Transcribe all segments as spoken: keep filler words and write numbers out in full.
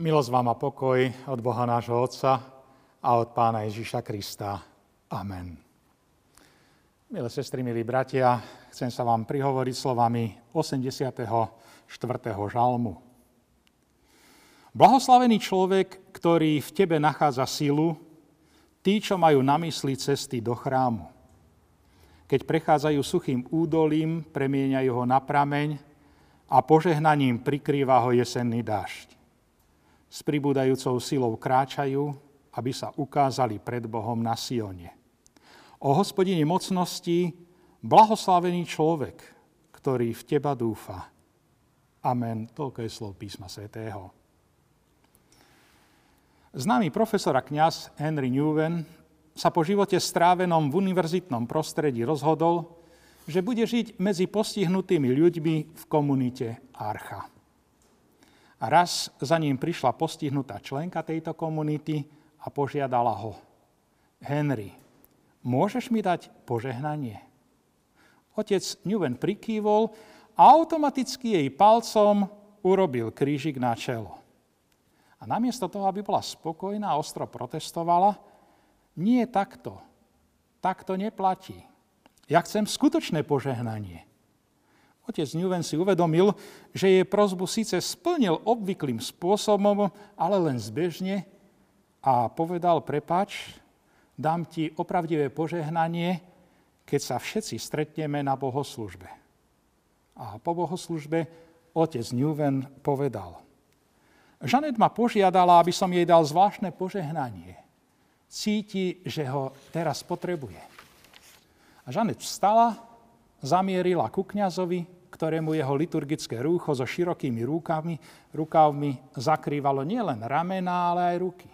Milosť vám a pokoj od Boha nášho Otca a od Pána Ježiša Krista. Amen. Milé sestry, milí bratia, chcem sa vám prihovoriť slovami osemdesiateho štvrtého žalmu. Blahoslavený človek, ktorý v tebe nachádza silu, tí, čo majú na mysli cesty do chrámu. Keď prechádzajú suchým údolím, premieňajú ho na prameň a požehnaním prikrýva ho jesenný dážď. S pribúdajúcou silou kráčajú, aby sa ukázali pred Bohom na Sione. O Hospodine mocnosti, blahoslavený človek, ktorý v teba dúfa. Amen. Toľko je slov písma svätého. Známy profesor a kňaz Henri Nouwen sa po živote strávenom v univerzitnom prostredí rozhodol, že bude žiť medzi postihnutými ľuďmi v komunite Archa. A raz za ním prišla postihnutá členka tejto komunity a požiadala ho. Henri, môžeš mi dať požehnanie? Otec Nouwen prikývol a automaticky jej palcom urobil krížik na čelo. A namiesto toho, aby bola spokojná, ostro protestovala, nie takto, takto neplatí. Ja chcem skutočné požehnanie. Otec Nouwen si uvedomil, že jej prosbu síce splnil obvyklým spôsobom, ale len zbežne a povedal, prepáč, dám ti opravdivé požehnanie, keď sa všetci stretneme na bohoslužbe. A po bohoslužbe otec Nouwen povedal, Janet ma požiadala, aby som jej dal zvláštne požehnanie. Cíti, že ho teraz potrebuje. A Janet vstala, zamierila ku kňazovi, ktorému jeho liturgické rúcho so širokými rukavmi, rukavmi zakrývalo nielen ramená, ale aj ruky.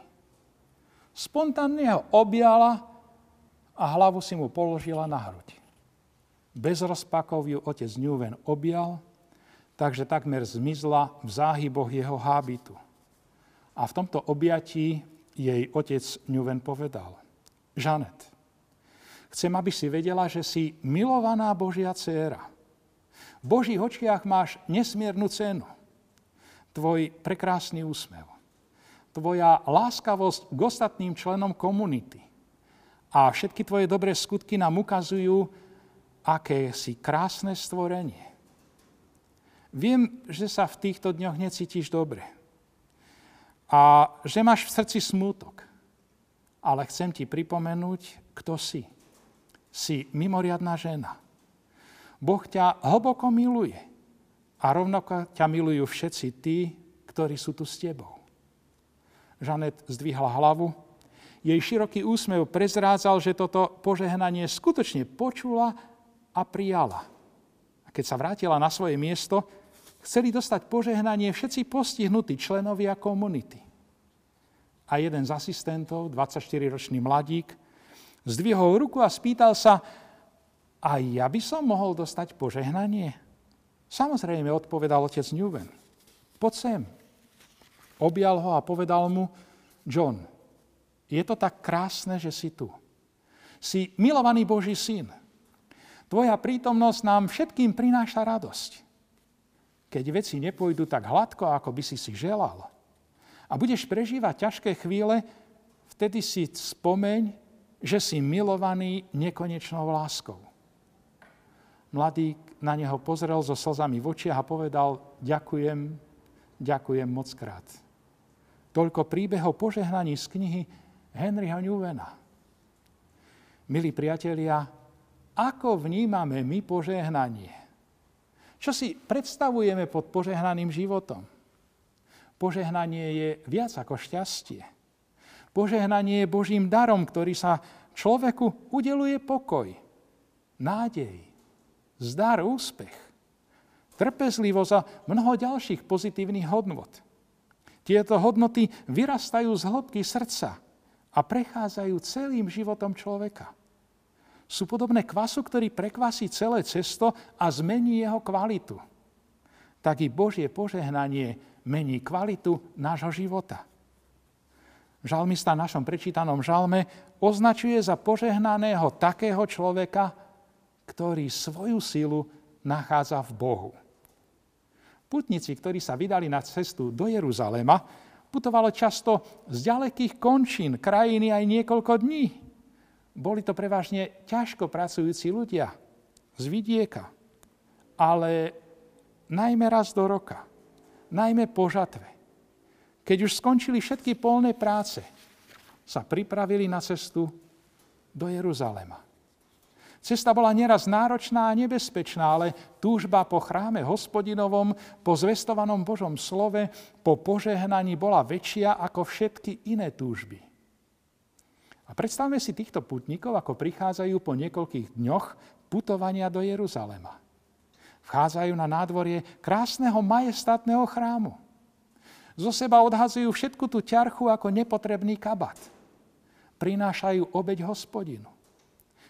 Spontánne ho objala a hlavu si mu položila na hruď. Bez rozpakov ju otec Nouwen objal, takže takmer zmizla v záhyboch jeho hábitu. A v tomto objatí jej otec Nouwen povedal, Janet, chcem, aby si vedela, že si milovaná Božia dcéra. V Božích očiach máš nesmiernu cenu. Tvoj prekrásny úsmev, tvoja láskavosť k ostatným členom komunity a všetky tvoje dobré skutky nám ukazujú, aké si krásne stvorenie. Viem, že sa v týchto dňoch necítiš dobre a že máš v srdci smútok, ale chcem ti pripomenúť, kto si. Si mimoriadna žena. Boh ťa hlboko miluje a rovnako ťa milujú všetci tí, ktorí sú tu s tebou. Janet zdvihla hlavu. Jej široký úsmev prezrádzal, že toto požehnanie skutočne počula a prijala. A keď sa vrátila na svoje miesto, chceli dostať požehnanie všetci postihnutí členovia komunity. A jeden z asistentov, dvadsaťštyriročný mladík, zdvihol ruku a spýtal sa, a ja by som mohol dostať požehnanie? Samozrejme, odpovedal otec Nouwen. Poď sem. Objal ho a povedal mu, John, je to tak krásne, že si tu. Si milovaný Boží syn. Tvoja prítomnosť nám všetkým prináša radosť. Keď veci nepôjdu tak hladko, ako by si si želal, a budeš prežívať ťažké chvíle, vtedy si spomeň, že si milovaný nekonečnou láskou. Mladík na neho pozrel so slzami v očiach a povedal, ďakujem, ďakujem mockrát. Toľko príbehov požehnaní z knihy Henriho Nouwena. Milí priatelia, ako vnímame my požehnanie? Čo si predstavujeme pod požehnaným životom? Požehnanie je viac ako šťastie. Požehnanie je Božím darom, ktorý sa človeku udeluje pokoj, nádej, zdar, úspech, trpezlivosť a mnoho ďalších pozitívnych hodnot. Tieto hodnoty vyrastajú z hĺbky srdca a prechádzajú celým životom človeka. Sú podobné kvasu, ktorý prekvasí celé cesto a zmení jeho kvalitu. Tak i Božie požehnanie mení kvalitu nášho života. Žalmista v našom prečítanom žalme označuje za požehnaného takého človeka, ktorý svoju silu nachádza v Bohu. Putníci, ktorí sa vydali na cestu do Jeruzaléma, Putovalo často z ďalekých končín, krajiny aj niekoľko dní. Boli to prevažne ťažko pracujúci ľudia z vidieka, ale najmä raz do roka, najmä po žatve. Keď už skončili všetky poľné práce, sa pripravili na cestu do Jeruzalema. Cesta bola nieraz náročná a nebezpečná, ale túžba po chráme Hospodinovom, po zvestovanom Božom slove, po požehnaní bola väčšia ako všetky iné túžby. A predstavme si týchto putníkov, ako prichádzajú po niekoľkých dňoch putovania do Jeruzalema. Vchádzajú na nádvorie krásneho majestátneho chrámu. Zo seba odhazujú všetku tú ťarchu ako nepotrebný kabát. Prinášajú obeť Hospodinu.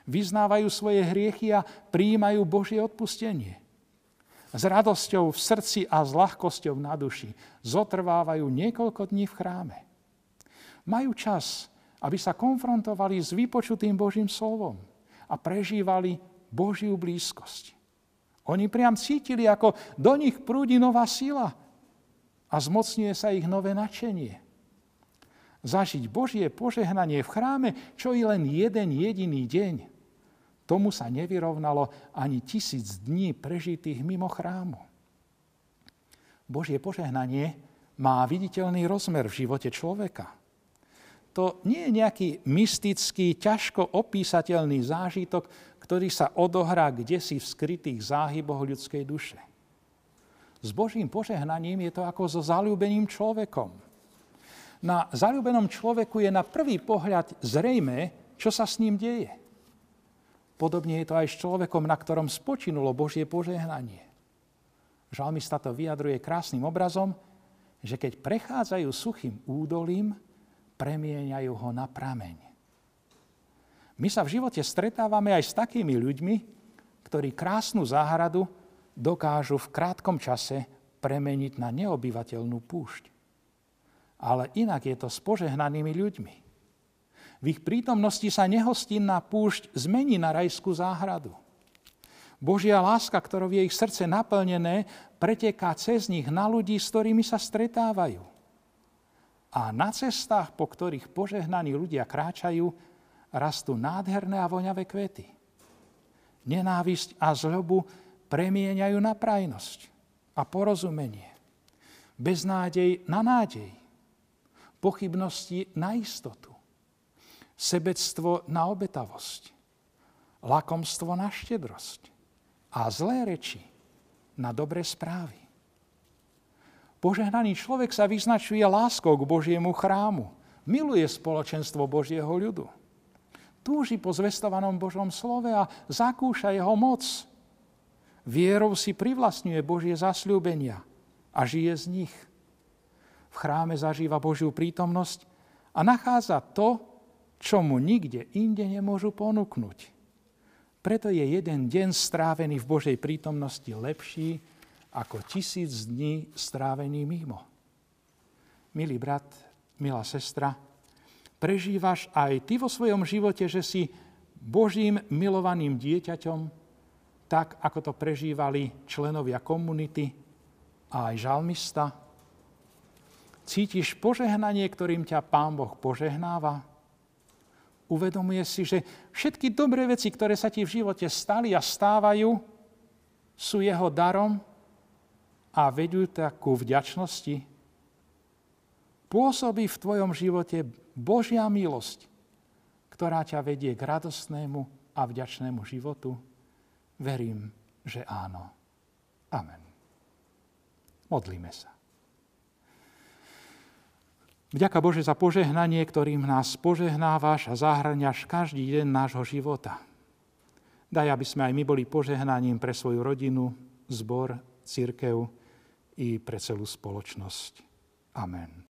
Vyznávajú svoje hriechy a prijímajú Božie odpustenie. S radosťou v srdci a s ľahkosťou na duši zotrvávajú niekoľko dní v chráme. Majú čas, aby sa konfrontovali s vypočutým Božím slovom a prežívali Božiu blízkosť. Oni priam cítili, ako do nich prúdi nová sila a zmocňuje sa ich nové nadšenie. Zažiť Božie požehnanie v chráme, čo i len jeden jediný deň, tomu sa nevyrovnalo ani tisíc dní prežitých mimo chrámu. Božie požehnanie má viditeľný rozmer v živote človeka. To nie je nejaký mystický, ťažko opísateľný zážitok, ktorý sa odohrá kdesi v skrytých záhyboch ľudskej duše. S Božím požehnaním je to ako so zaľúbeným človekom. Na zaľúbenom človeku je na prvý pohľad zrejmé, čo sa s ním deje. Podobne je to aj s človekom, na ktorom spočinulo Božie požehnanie. Žalmista to vyjadruje krásnym obrazom, že keď prechádzajú suchým údolím, premieňajú ho na prameň. My sa v živote stretávame aj s takými ľuďmi, ktorí krásnu záhradu dokážu v krátkom čase premeniť na neobyvateľnú púšť. Ale inak je to s požehnanými ľuďmi. V ich prítomnosti sa nehostinná púšť zmení na rajskú záhradu. Božia láska, ktorou je ich srdce naplnené, preteká cez nich na ľudí, s ktorými sa stretávajú. A na cestách, po ktorých požehnaní ľudia kráčajú, rastú nádherné a voňavé kvety. Nenávisť a zlobu premieňajú na prajnosť a porozumenie. Beznádej na nádej. Pochybnosti na istotu, sebectvo na obetavosť, lakomstvo na štedrosť a zlé reči na dobré správy. Požehnaný človek sa vyznačuje láskou k Božiemu chrámu, miluje spoločenstvo Božieho ľudu, túži po zvestovanom Božom slove a zakúša jeho moc. Vierou si privlastňuje Božie zasľúbenia a žije z nich. V chráme zažíva Božiu prítomnosť a nachádza to, čo mu nikde inde nemôžu ponúknuť. Preto je jeden deň strávený v Božej prítomnosti lepší ako tisíc dní strávený mimo. Milý brat, milá sestra, prežívaš aj ty vo svojom živote, že si Božím milovaným dieťaťom, tak ako to prežívali členovia komunity a aj žalmista. Cítiš požehnanie, ktorým ťa Pán Boh požehnáva? Uvedomuješ si, že všetky dobré veci, ktoré sa ti v živote stali a stávajú, sú jeho darom a vedú ťa ku vďačnosti? Pôsobí v tvojom živote Božia milosť, ktorá ťa vedie k radostnému a vďačnému životu? Verím, že áno. Amen. Modlíme sa. Vďaka Bože za požehnanie, ktorým nás požehnávaš a zahŕňaš každý deň nášho života. Daj, aby sme aj my boli požehnaním pre svoju rodinu, zbor, cirkev i pre celú spoločnosť. Amen.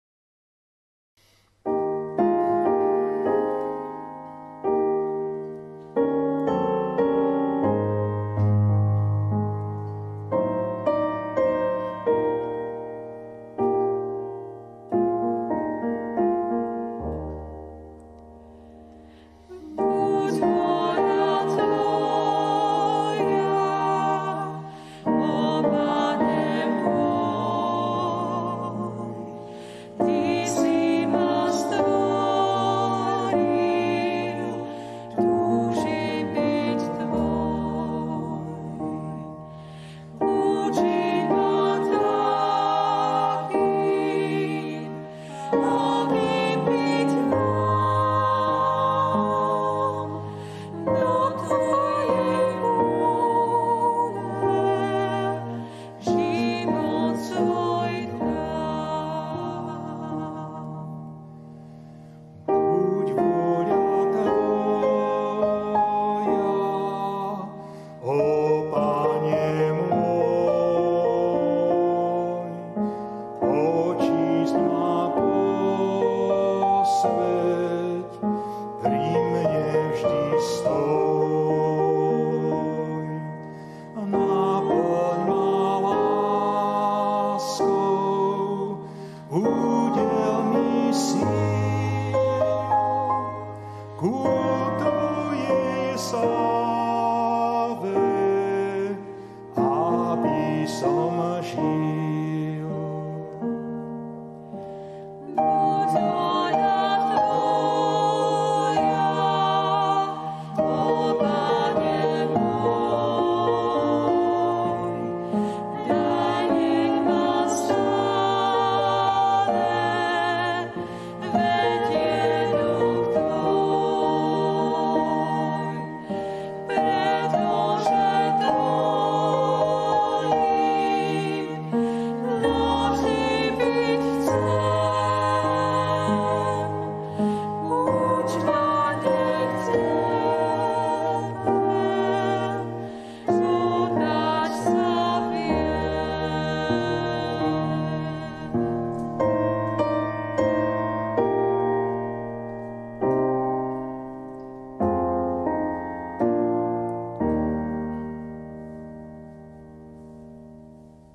Ooh.